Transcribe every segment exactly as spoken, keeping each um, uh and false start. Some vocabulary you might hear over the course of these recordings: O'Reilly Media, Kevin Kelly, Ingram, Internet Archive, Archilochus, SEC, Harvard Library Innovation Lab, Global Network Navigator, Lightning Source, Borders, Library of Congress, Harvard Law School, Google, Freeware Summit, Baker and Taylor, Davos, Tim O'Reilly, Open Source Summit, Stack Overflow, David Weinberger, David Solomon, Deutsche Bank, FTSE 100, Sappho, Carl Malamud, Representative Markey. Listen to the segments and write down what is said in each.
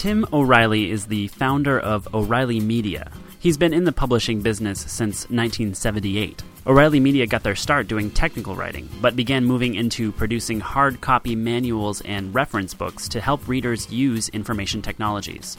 Tim O'Reilly is the founder of O'Reilly Media. He's been in the publishing business since nineteen seventy-eight. O'Reilly Media got their start doing technical writing, but began moving into producing hard copy manuals and reference books to help readers use information technologies.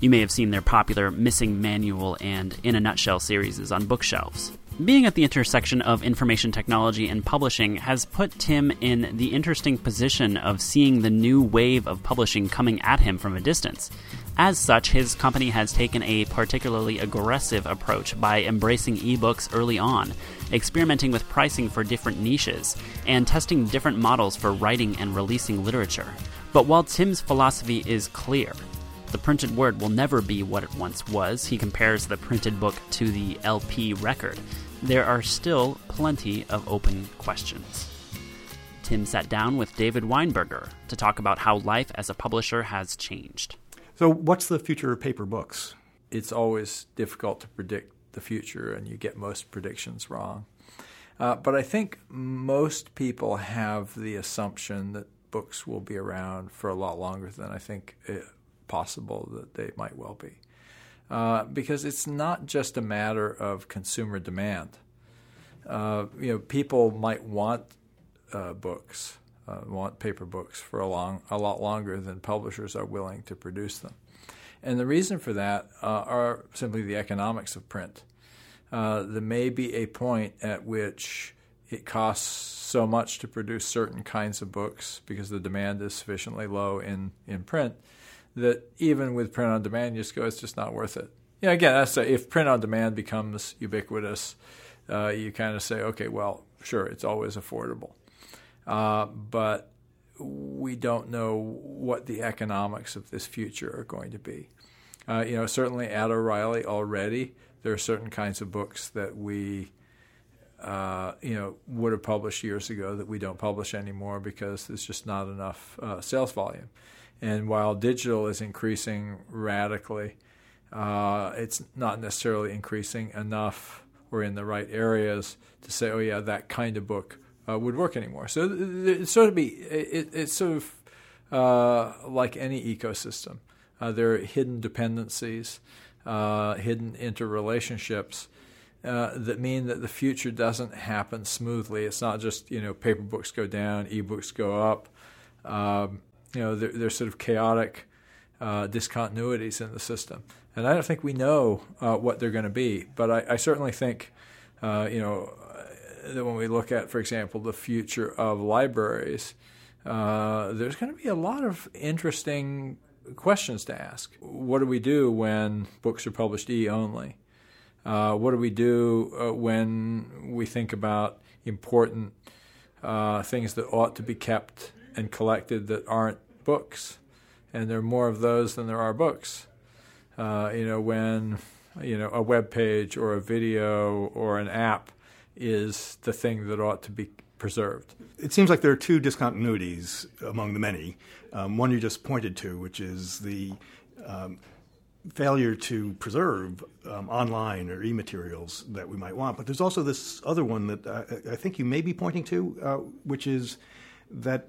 You may have seen their popular Missing Manual and In a Nutshell series on bookshelves. Being at the intersection of information technology and publishing has put Tim in the interesting position of seeing the new wave of publishing coming at him from a distance. As such, his company has taken a particularly aggressive approach by embracing ebooks early on, experimenting with pricing for different niches, and testing different models for writing and releasing literature. But while Tim's philosophy is clear, the printed word will never be what it once was. He compares the printed book to the L P record. There are still plenty of open questions. Tim sat down with David Weinberger to talk about how life as a publisher has changed. So what's the future of paper books? It's always difficult to predict the future, and you get most predictions wrong. Uh, but I think most people have the assumption that books will be around for a lot longer than I think it, possible that they might well be. Uh, because it's not just a matter of consumer demand. Uh, you know, people might want uh, books, uh, want paper books for a long, a lot longer than publishers are willing to produce them. And the reason for that uh, are simply the economics of print. Uh, there may be a point at which it costs so much to produce certain kinds of books because the demand is sufficiently low in, in print that even with print-on-demand, you just go, it's just not worth it. You know, again, that's a, if print-on-demand becomes ubiquitous, uh, you kind of say, okay, well, sure, it's always affordable. Uh, but we don't know what the economics of this future are going to be. Uh, you know, certainly at O'Reilly already, there are certain kinds of books that we, uh, you know, would have published years ago that we don't publish anymore because there's just not enough uh, sales volume. And while digital is increasing radically, uh, it's not necessarily increasing enough or in the right areas to say, oh, yeah, that kind of book uh, would work anymore. So it's sort of, be, it, it's sort of uh, like any ecosystem. Uh, there are hidden dependencies, uh, hidden interrelationships uh, that mean that the future doesn't happen smoothly. It's not just, you know, paper books go down, e-books go up. Um, You know, there, there's sort of chaotic uh, discontinuities in the system. And I don't think we know uh, what they're going to be. But I, I certainly think, uh, you know, that when we look at, for example, the future of libraries, uh, there's going to be a lot of interesting questions to ask. What do we do when books are published e-only? Uh, what do we do uh, when we think about important uh, things that ought to be kept and collected that aren't books, and there are more of those than there are books? Uh, you know, when you know a web page or a video or an app is the thing that ought to be preserved. It seems like there are two discontinuities among the many. Um, one you just pointed to, which is the um, failure to preserve um, online or e-materials that we might want. But there's also this other one that I, I think you may be pointing to, uh, which is that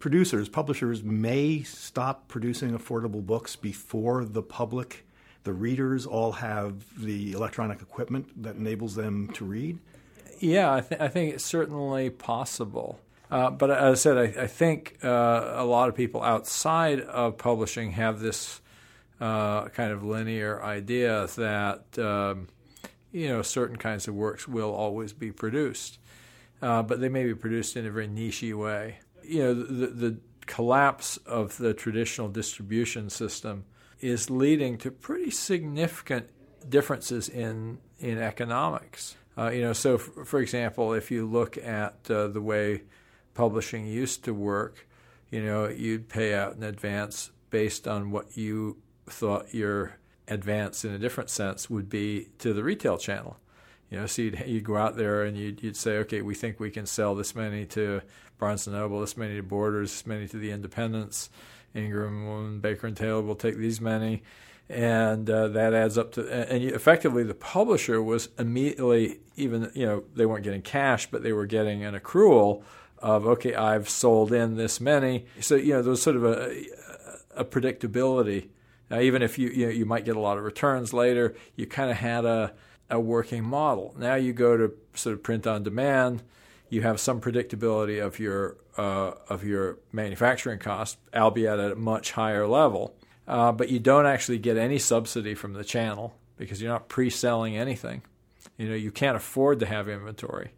producers, publishers may stop producing affordable books before the public, the readers, all have the electronic equipment that enables them to read? Yeah, I, th- I think it's certainly possible. Uh, but as I said, I, I think uh, a lot of people outside of publishing have this uh, kind of linear idea that, um, you know, certain kinds of works will always be produced. Uh, but they may be produced in a very niche-y way. You know, the, the collapse of the traditional distribution system is leading to pretty significant differences in in economics. Uh, you know, so f- for example, if you look at uh, the way publishing used to work, you know, you'd pay out in advance based on what you thought your advance in a different sense would be to the retail channel. You know, so you'd, you'd go out there and you'd, you'd say, okay, we think we can sell this many to Barnes and Noble, this many to Borders, this many to the Independents, Ingram, Baker and Taylor will take these many, and uh, that adds up to. And you, effectively, the publisher was immediately, even you know, they weren't getting cash, but they were getting an accrual of, okay, I've sold in this many. So you know, there was sort of a a predictability. Now, even if you you, know, you might get a lot of returns later, you kind of had a, a working model. Now you go to sort of print on demand. You have some predictability of your uh, of your manufacturing cost, albeit at a much higher level. Uh, but you don't actually get any subsidy from the channel because you're not pre-selling anything. You know, you can't afford to have inventory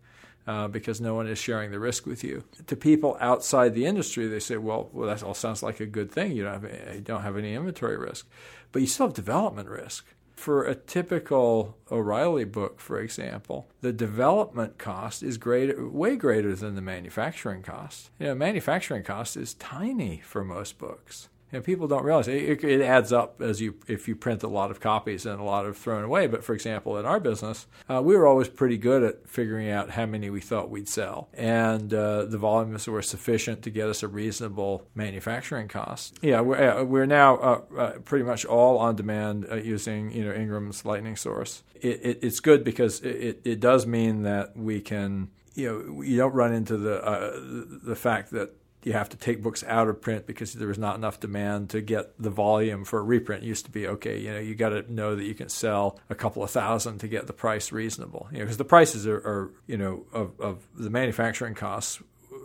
uh, because no one is sharing the risk with you. To people outside the industry, they say, well, well, that all sounds like a good thing. You don't have, you don't have any inventory risk. But you still have development risk. For a typical O'Reilly book, for example, the development cost is greater, way greater than the manufacturing cost. You know, manufacturing cost is tiny for most books. You know, people don't realize it, it adds up as you if you print a lot of copies and a lot of thrown away. But for example, in our business, uh, we were always pretty good at figuring out how many we thought we'd sell, and uh, the volumes were sufficient to get us a reasonable manufacturing cost. Yeah, we're we're now uh, uh, pretty much all on demand uh, using you know Ingram's Lightning Source. It, it, it's good because it, it does mean that we can you know you don't run into the uh, the fact that you have to take books out of print because there was not enough demand to get the volume for a reprint. It used to be, okay, you know, you got to know that you can sell a couple of thousand to get the price reasonable. You know, because the prices are, are you know, of, of the manufacturing costs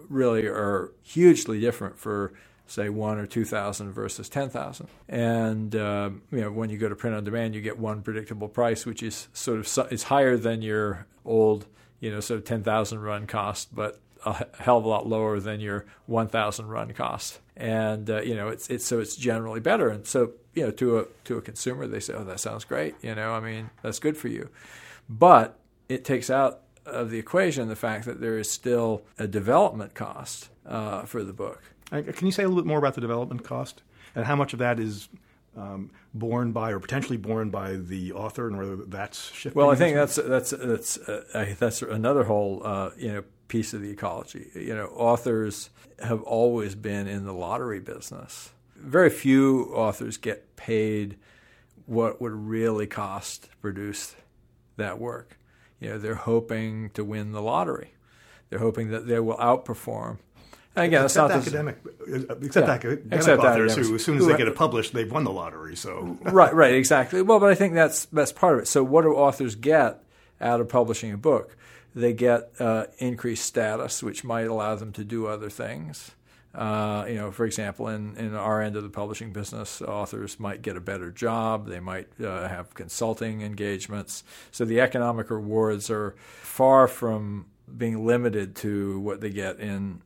really are hugely different for, say, one or two thousand versus ten thousand. And um, you know, when you go to print on demand, you get one predictable price, which is sort of su- is higher than your old, you know, sort of ten thousand run cost, but a hell of a lot lower than your one thousand run cost, and uh, you know it's it's so it's generally better. And so you know to a to a consumer they say, oh, that sounds great. You know, I mean, that's good for you, but it takes out of the equation the fact that there is still a development cost uh, for the book. Can you say a little bit more about the development cost and how much of that is Um, borne by or potentially borne by the author, and whether that's shifting? Well, I think that's that's that's uh, I, that's another whole uh, you know piece of the ecology. You know, authors have always been in the lottery business. Very few authors get paid what would really cost to produce that work. You know, they're hoping to win the lottery. They're hoping that they will outperform. Again, except it's not academic, this, except yeah, academic except authors who, as soon as they get it published, they've won the lottery. So right, right, exactly. Well, but I think that's that's part of it. So, what do authors get out of publishing a book? They get uh, increased status, which might allow them to do other things. Uh, you know, for example, in, in our end of the publishing business, authors might get a better job. They might uh, have consulting engagements. So the economic rewards are far from being limited to what they get in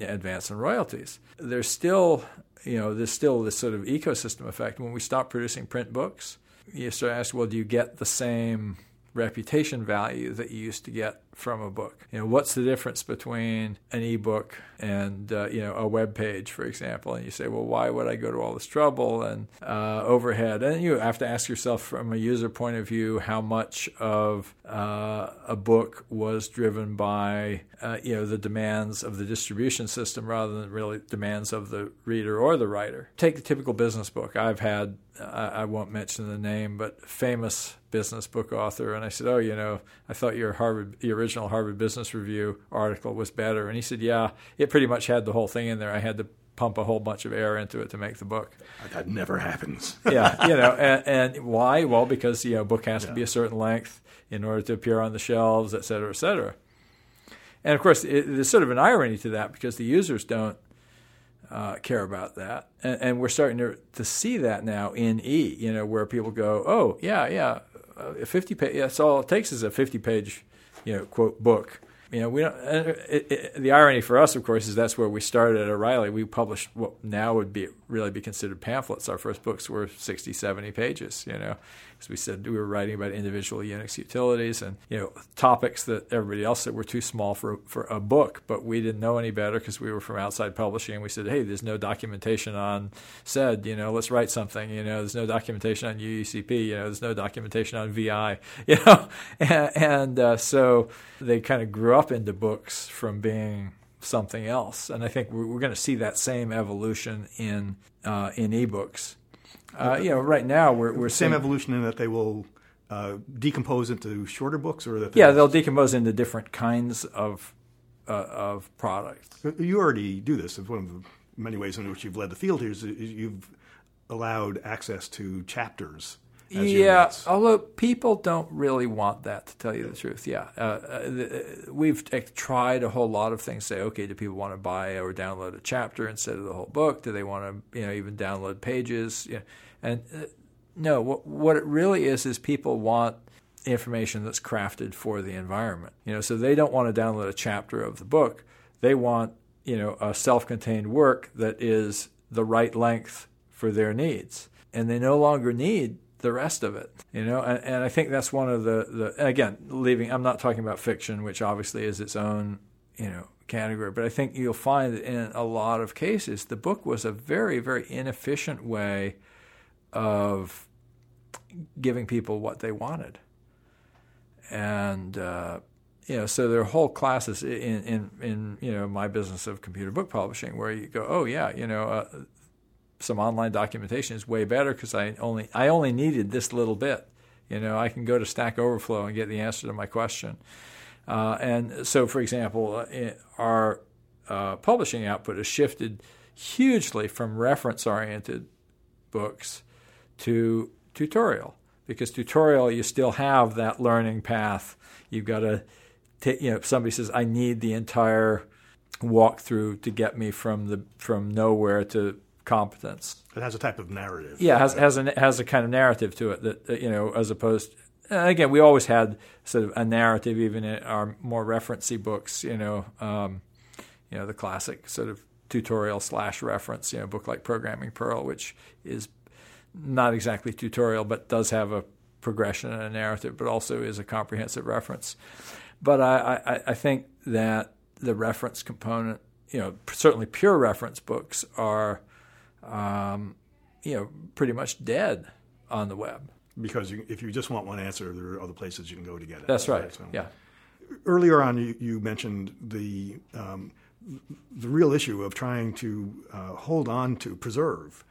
advance and royalties. There's still, you know, there's still this sort of ecosystem effect. When we stop producing print books, you start asking, well, do you get the same reputation value that you used to get from a book? You know, what's the difference between an ebook and uh, you know a web page, for example? And you say, well, why would I go to all this trouble and uh, overhead? And you have to ask yourself, from a user point of view, how much of uh, a book was driven by uh, you know the demands of the distribution system rather than really demands of the reader or the writer. Take the typical business book. I've had I, I won't mention the name, but famous business book author, and I said, oh, you know, I thought your Harvard, your original Harvard Business Review article was better. And he said, yeah, it pretty much had the whole thing in there. I had to pump a whole bunch of air into it to make the book. That never happens. Yeah, you know, and, and why? Well, because, you know, a book has yeah. to be a certain length in order to appear on the shelves, et cetera, et cetera. And, of course, it, there's sort of an irony to that because the users don't Uh, care about that, and, and we're starting to to see that now in E. You know, where people go, oh yeah, yeah, a fifty page. That's all it takes is a fifty page, you know, quote book. You know, we don't. It, it, the irony for us, of course, is that's where we started at O'Reilly. We published what now would be really be considered pamphlets. Our first books were sixty, seventy pages. You know, because we said we were writing about individual Unix utilities and you know topics that everybody else said were too small for for a book. But we didn't know any better because we were from outside publishing. And we said, hey, there's no documentation on S E D. You know, let's write something. You know, there's no documentation on U U C P. You know, there's no documentation on V I. You know, and, and uh, so they kind of grew up up into books from being something else, and I think we're, we're going to see that same evolution in uh, in ebooks. Uh, you know, right now we're we're same seeing, evolution in that they will uh, decompose into shorter books, or that they yeah, they'll decompose into different kinds of uh, of products. You already do this. It's one of the many ways in which you've led the field here is you've allowed access to chapters as units. Yeah, although people don't really want that, to tell you the truth. Yeah, uh, we've tried a whole lot of things. Say, okay, do people want to buy or download a chapter instead of the whole book? Do they want to, you know, even download pages? Yeah. And uh, no, what, what it really is is people want information that's crafted for the environment. You know, so they don't want to download a chapter of the book. They want, you know, a self-contained work that is the right length for their needs, and they no longer need the rest of it, you know. And, and I think that's one of the, the and again, leaving, I'm not talking about fiction, which obviously is its own, you know, category, but I think you'll find that in a lot of cases, the book was a very, very inefficient way of giving people what they wanted. And, uh, you know, so there are whole classes in, in, in, you know, my business of computer book publishing where you go, oh, yeah, you know, uh, some online documentation is way better because I only I only needed this little bit. You know, I can go to Stack Overflow and get the answer to my question. Uh, and so, for example, our uh, publishing output has shifted hugely from reference-oriented books to tutorial, because tutorial, you still have that learning path. You've got to, you know, if somebody says, I need the entire walkthrough to get me from the from nowhere to competence. It has a type of narrative. Yeah, it has, has, a, has a kind of narrative to it that, you know, as opposed – again, we always had sort of a narrative even in our more referency books, you know, um, you know, the classic sort of tutorial slash reference, you know, book like Programming Pearl, which is not exactly tutorial but does have a progression and a narrative but also is a comprehensive reference. But I, I, I think that the reference component, you know, certainly pure reference books are – Um, you know, pretty much dead on the web. Because you, if you just want one answer, there are other places you can go to get it. That's right, right? So yeah. Earlier on, you, you mentioned the um, the real issue of trying to uh, hold on to, preserve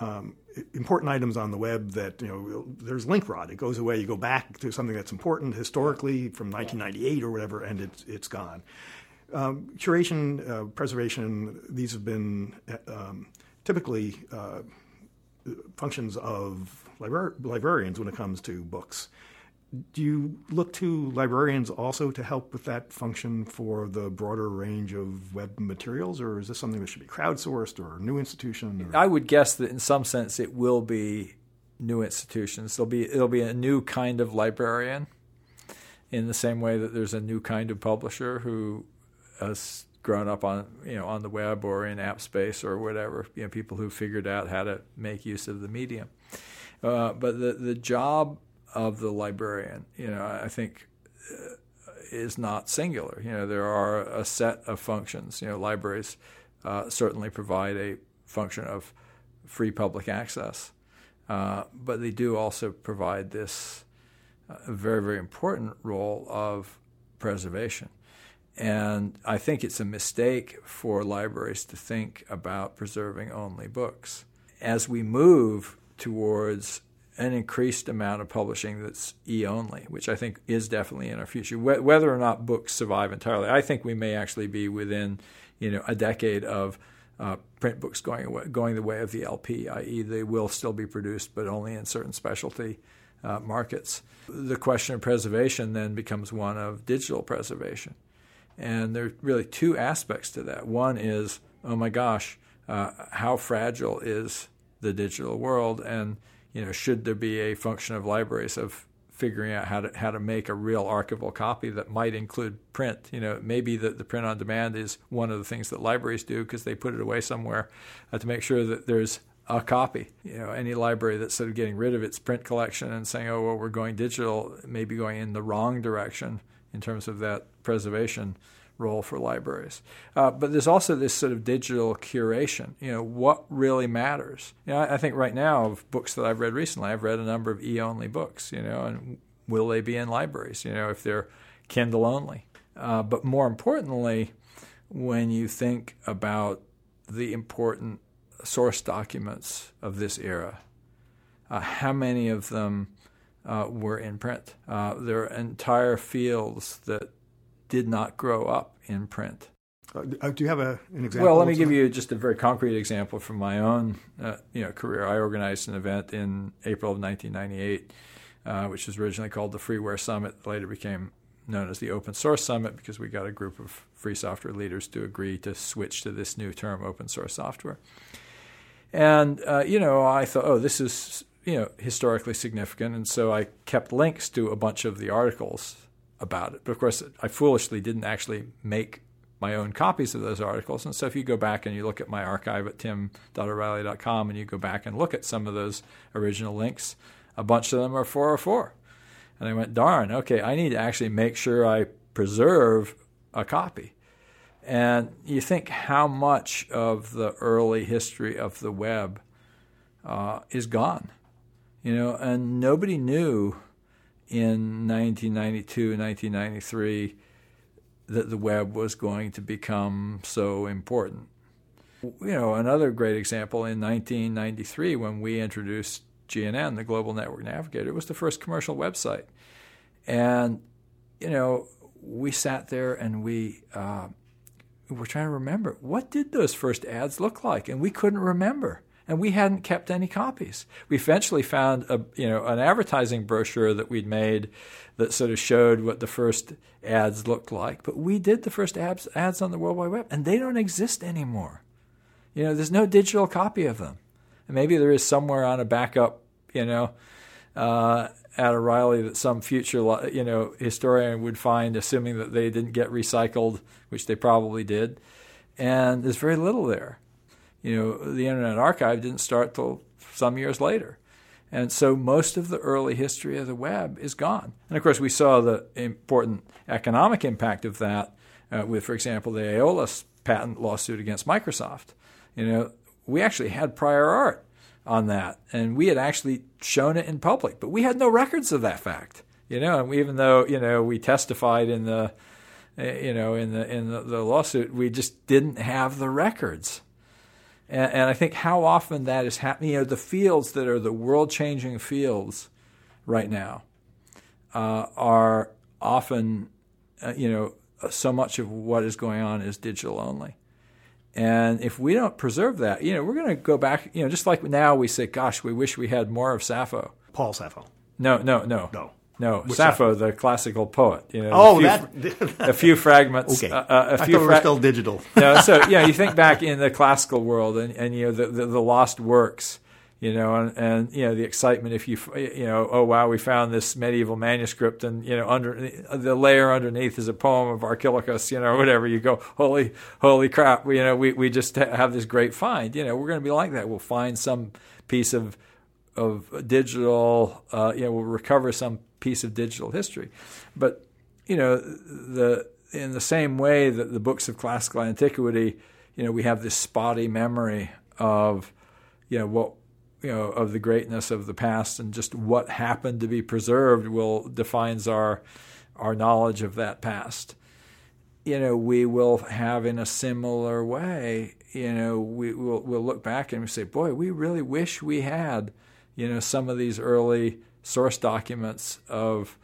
um, important items on the web that, you know, there's link rot. It goes away. You go back to something that's important historically from nineteen ninety-eight or whatever, and it's it's gone. Um, curation, uh, preservation, these have been... Um, typically uh, functions of libra- librarians when it comes to books. Do you look to librarians also to help with that function for the broader range of web materials, or is this something that should be crowdsourced or a new institution? Or? I would guess that in some sense it will be new institutions. There'll be, it'll be a new kind of librarian in the same way that there's a new kind of publisher who has grown up on, you know, on the web or in app space or whatever, you know, people who figured out how to make use of the medium. Uh, but the, the job of the librarian, you know, I think uh, is not singular. You know, there are a set of functions. You know, libraries uh, certainly provide a function of free public access, uh, but they do also provide this uh, very, very important role of preservation. And I think it's a mistake for libraries to think about preserving only books. As we move towards an increased amount of publishing that's e-only, which I think is definitely in our future, whether or not books survive entirely, I think we may actually be within, you know, a decade of uh, print books going away, going the way of the L P, that is they will still be produced but only in certain specialty uh, markets. The question of preservation then becomes one of digital preservation. And there are really two aspects to that. One is, oh my gosh, uh, how fragile is the digital world? And, you know, should there be a function of libraries of figuring out how to how to make a real archival copy that might include print? You know, maybe that the print on demand is one of the things that libraries do because they put it away somewhere uh, to make sure that there's a copy. You know, any library that's sort of getting rid of its print collection and saying, oh, well, we're going digital, maybe going in the wrong direction in terms of that preservation role for libraries. Uh, but there's also this sort of digital curation. You know, what really matters? You know, I, I think right now of books that I've read recently, I've read a number of e-only books, you know, and will they be in libraries, you know, if they're Kindle only? Uh, but more importantly, when you think about the important source documents of this era, uh, how many of them Uh, were in print? Uh, there are entire fields that did not grow up in print. Uh, do you have a, an example? Well, let me give you just a very concrete example from my own uh, you know, career. I organized an event in April of nineteen ninety-eight, uh, which was originally called the Freeware Summit, later became known as the Open Source Summit, because we got a group of free software leaders to agree to switch to this new term, open source software. And, uh, you know, I thought, oh, this is, you know, historically significant. And so I kept links to a bunch of the articles about it. But, of course, I foolishly didn't actually make my own copies of those articles. And so if you go back and you look at my archive at tim dot o'reilly dot com and you go back and look at some of those original links, a bunch of them are four oh four. And I went, darn, okay, I need to actually make sure I preserve a copy. And you think how much of the early history of the web uh, is gone, you know, and nobody knew in nineteen ninety-two, nineteen ninety-three that the web was going to become so important. You know, another great example in nineteen ninety-three when we introduced G N N, the Global Network Navigator, it was the first commercial website. And, you know, we sat there and we... Uh, We're trying to remember, what did those first ads look like? And we couldn't remember, and we hadn't kept any copies. We eventually found a, you know, an advertising brochure that we'd made that sort of showed what the first ads looked like. But we did the first ads, ads on the World Wide Web, and they don't exist anymore. You know, there's no digital copy of them. And maybe there is somewhere on a backup, you know, uh, at O'Reilly that some future, you know, historian would find, assuming that they didn't get recycled, which they probably did. And there's very little there. You know, the Internet Archive didn't start till some years later. And so most of the early history of the web is gone. And, of course, we saw the important economic impact of that uh, with, for example, the Aeolus patent lawsuit against Microsoft. You know, we actually had prior art on that, and we had actually shown it in public, but we had no records of that fact, you know. And we, even though, you know, we testified in the, you know, in the in the, the lawsuit, we just didn't have the records. And, and I think how often that is happening. You know, the fields that are the world-changing fields right now uh, are often, uh, you know, so much of what is going on is digital only. And if we don't preserve that, you know, we're going to go back, you know, just like now we say, gosh, we wish we had more of Sappho. Paul Sappho. No, no, no. No. No, which Sappho, Sappho, the classical poet. You know, oh, a few, that. a few fragments. Okay. Uh, a I few thought we were fra- still digital. No, so, yeah, you, know, you think back in the classical world and, and you know, the, the, the lost works, you know, and, and, you know, the excitement if you, you know, oh, wow, we found this medieval manuscript and, you know, under the layer underneath is a poem of Archilochus, you know, or whatever. You go, holy, holy crap, you know, we, we just have this great find. You know, we're going to be like that. We'll find some piece of of digital, uh, you know, we'll recover some piece of digital history. But, you know, the in the same way that the books of classical antiquity, you know, we have this spotty memory of, you know, what, you know, of the greatness of the past, and just what happened to be preserved will defines our our knowledge of that past. You know, we will have in a similar way, you know, we will we'll look back and we say, boy, we really wish we had, you know, some of these early source documents of,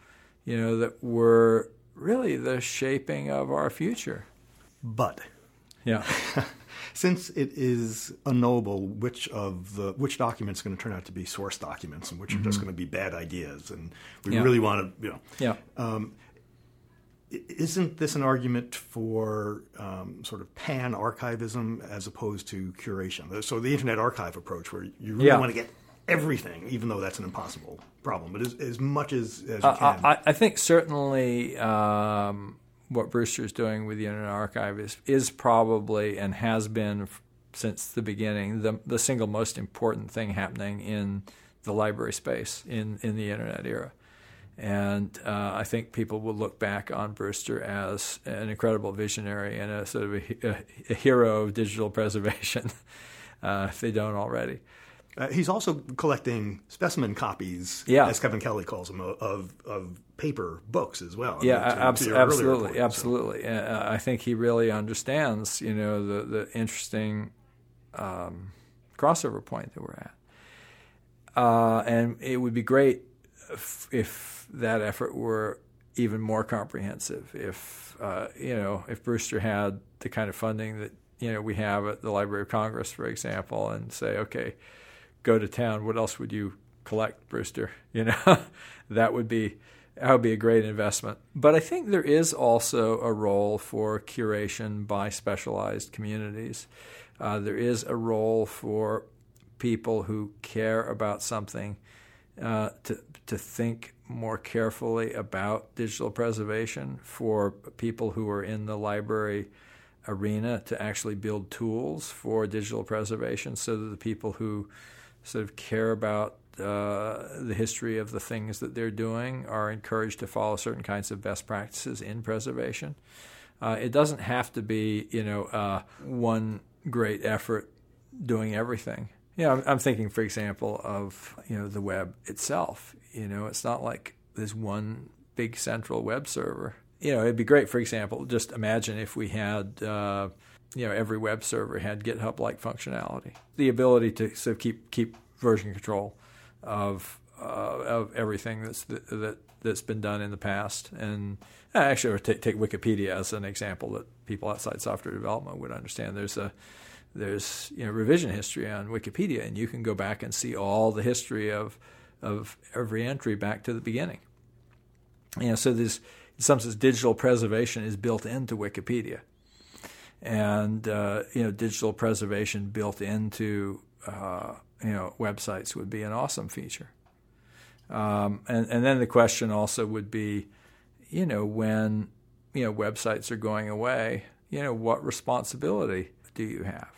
you know, that were really the shaping of our future. But yeah. Since it is unknowable which of the which documents are going to turn out to be source documents and which mm-hmm. are just going to be bad ideas, and we yeah. really want to, you know, yeah. Um, isn't this an argument for um, sort of pan-archivism as opposed to curation? So the Internet Archive approach, where you really yeah. want to get everything, even though that's an impossible problem, but as, as much as, as uh, you can. I, I think certainly. Um, What Brewster is doing with the Internet Archive is is probably, and has been f- since the beginning, the the single most important thing happening in the library space in, in the Internet era. And uh, I think people will look back on Brewster as an incredible visionary and a sort of a, a, a hero of digital preservation, uh, if they don't already. Uh, he's also collecting specimen copies, yeah. as Kevin Kelly calls them, of of paper books as well. Yeah, I mean, to, abs- to absolutely, point, absolutely. So. Uh, I think he really understands, you know, the the interesting um, crossover point that we're at. Uh, and it would be great if, if that effort were even more comprehensive. If uh, you know, if Brewster had the kind of funding that you know we have at the Library of Congress, for example, and say, okay, go to town. What else would you collect, Brewster? You know, that would be that would be a great investment. But I think there is also a role for curation by specialized communities. Uh, there is a role for people who care about something uh, to to think more carefully about digital preservation, for people who are in the library arena to actually build tools for digital preservation, so that the people who sort of care about uh, the history of the things that they're doing are encouraged to follow certain kinds of best practices in preservation. Uh, it doesn't have to be, you know, uh, one great effort doing everything. You know, I'm, I'm thinking, for example, of, you know, the web itself. You know, it's not like there's one big central web server. You know, it'd be great, for example, just imagine if we had, uh, you know, every web server had GitHub-like functionality. The ability to sort of keep keep version control of uh, of everything that's th- that that's been done in the past. And actually, or take, take Wikipedia as an example that people outside software development would understand. There's a there's you know revision history on Wikipedia, and you can go back and see all the history of of every entry back to the beginning. You know, so this, in some sense, digital preservation is built into Wikipedia, and uh, you know, digital preservation built into uh, you know websites would be an awesome feature. Um, and and then the question also would be, you know, when you know websites are going away, you know, what responsibility do you have?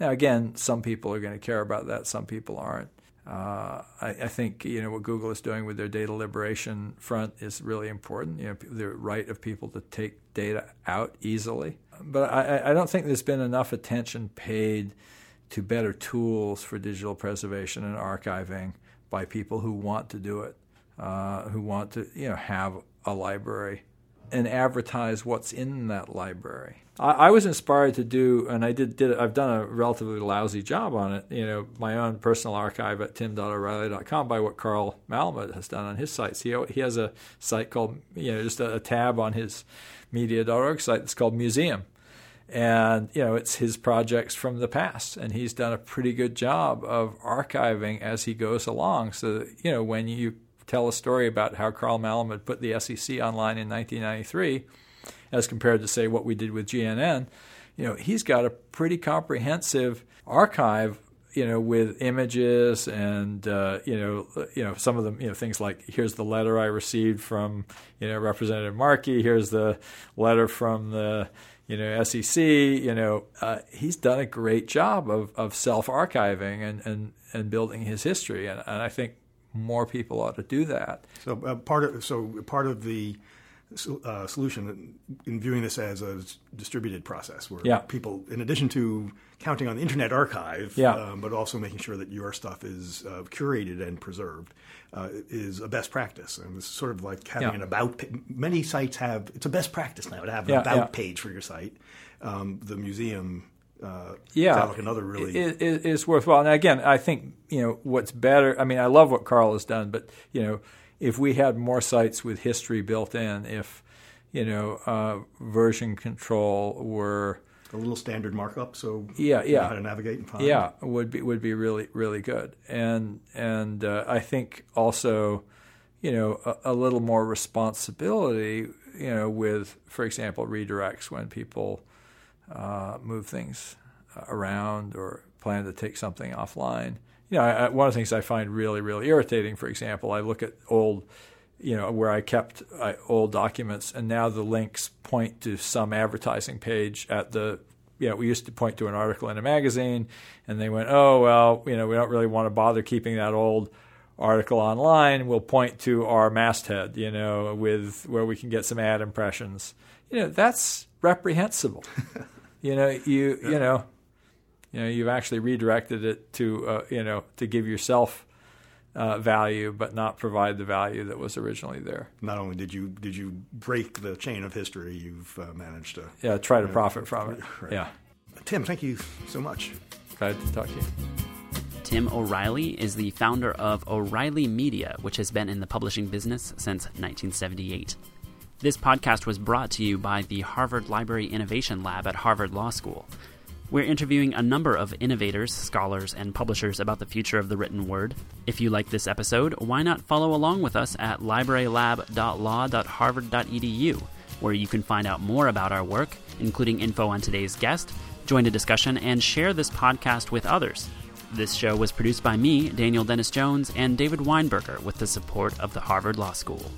Now, again, some people are going to care about that, some people aren't. Uh, I, I think, you know, what Google is doing with their data liberation front is really important, you know, the right of people to take data out easily. But I, I don't think there's been enough attention paid to better tools for digital preservation and archiving by people who want to do it, uh, who want to, you know, have a library and advertise what's in that library. I was inspired to do, and I did, did. I've done a relatively lousy job on it, you know, my own personal archive at tim dot o'reilly dot com by what Carl Malamud has done on his sites. He he has a site called, you know, just a, a tab on his media dot org site that's called Museum. And, you know, it's his projects from the past. And he's done a pretty good job of archiving as he goes along. So, that, you know, when you tell a story about how Carl Malamud put the S E C online in nineteen ninety-three, as compared to, say, what we did with G N N, you know, he's got a pretty comprehensive archive, you know, with images and, uh, you know, you know, some of them, you know, things like, here's the letter I received from, you know, Representative Markey, here's the letter from the, you know, S E C, you know, uh, he's done a great job of, of self-archiving and, and, and building his history. And, and I think more people ought to do that. So uh, part of, so part of the... Uh, solution in viewing this as a distributed process where yeah. people, in addition to counting on the Internet Archive, yeah. um, but also making sure that your stuff is uh, curated and preserved, uh, is a best practice. And it's sort of like having yeah. an about page. Many sites have, it's a best practice now to have an yeah, about yeah. page for your site. Um, the museum uh, yeah. sounds like another really... It, it, it's worthwhile. And again, I think, you know, what's better, I mean, I love what Carl has done, but, you know, if we had more sites with history built in, if, you know, uh, version control were a little standard markup, so yeah, yeah, you know how to navigate and find. Yeah, would be would be really really good. And and uh, I think also, you know, a, a little more responsibility, you know, with, for example, redirects when people uh, move things around or plan to take something offline. You know, I, one of the things I find really, really irritating, for example, I look at old, you know, where I kept I, old documents, and now the links point to some advertising page at the, you know, we used to point to an article in a magazine, and they went, oh, well, you know, we don't really want to bother keeping that old article online. We'll point to our masthead, you know, with where we can get some ad impressions. You know, that's reprehensible. you know, you yeah. you know. You know, you've actually redirected it to, uh, you know, to give yourself uh, value, but not provide the value that was originally there. Not only did you did you break the chain of history, you've uh, managed to yeah try to you know, profit from it. Right. Yeah, Tim, thank you so much. Glad to talk to you. Tim O'Reilly is the founder of O'Reilly Media, which has been in the publishing business since nineteen seventy-eight. This podcast was brought to you by the Harvard Library Innovation Lab at Harvard Law School. We're interviewing a number of innovators, scholars, and publishers about the future of the written word. If you like this episode, why not follow along with us at library lab dot law dot harvard dot e d u, where you can find out more about our work, including info on today's guest, join a discussion, and share this podcast with others. This show was produced by me, Daniel Dennis Jones, and David Weinberger, with the support of the Harvard Law School.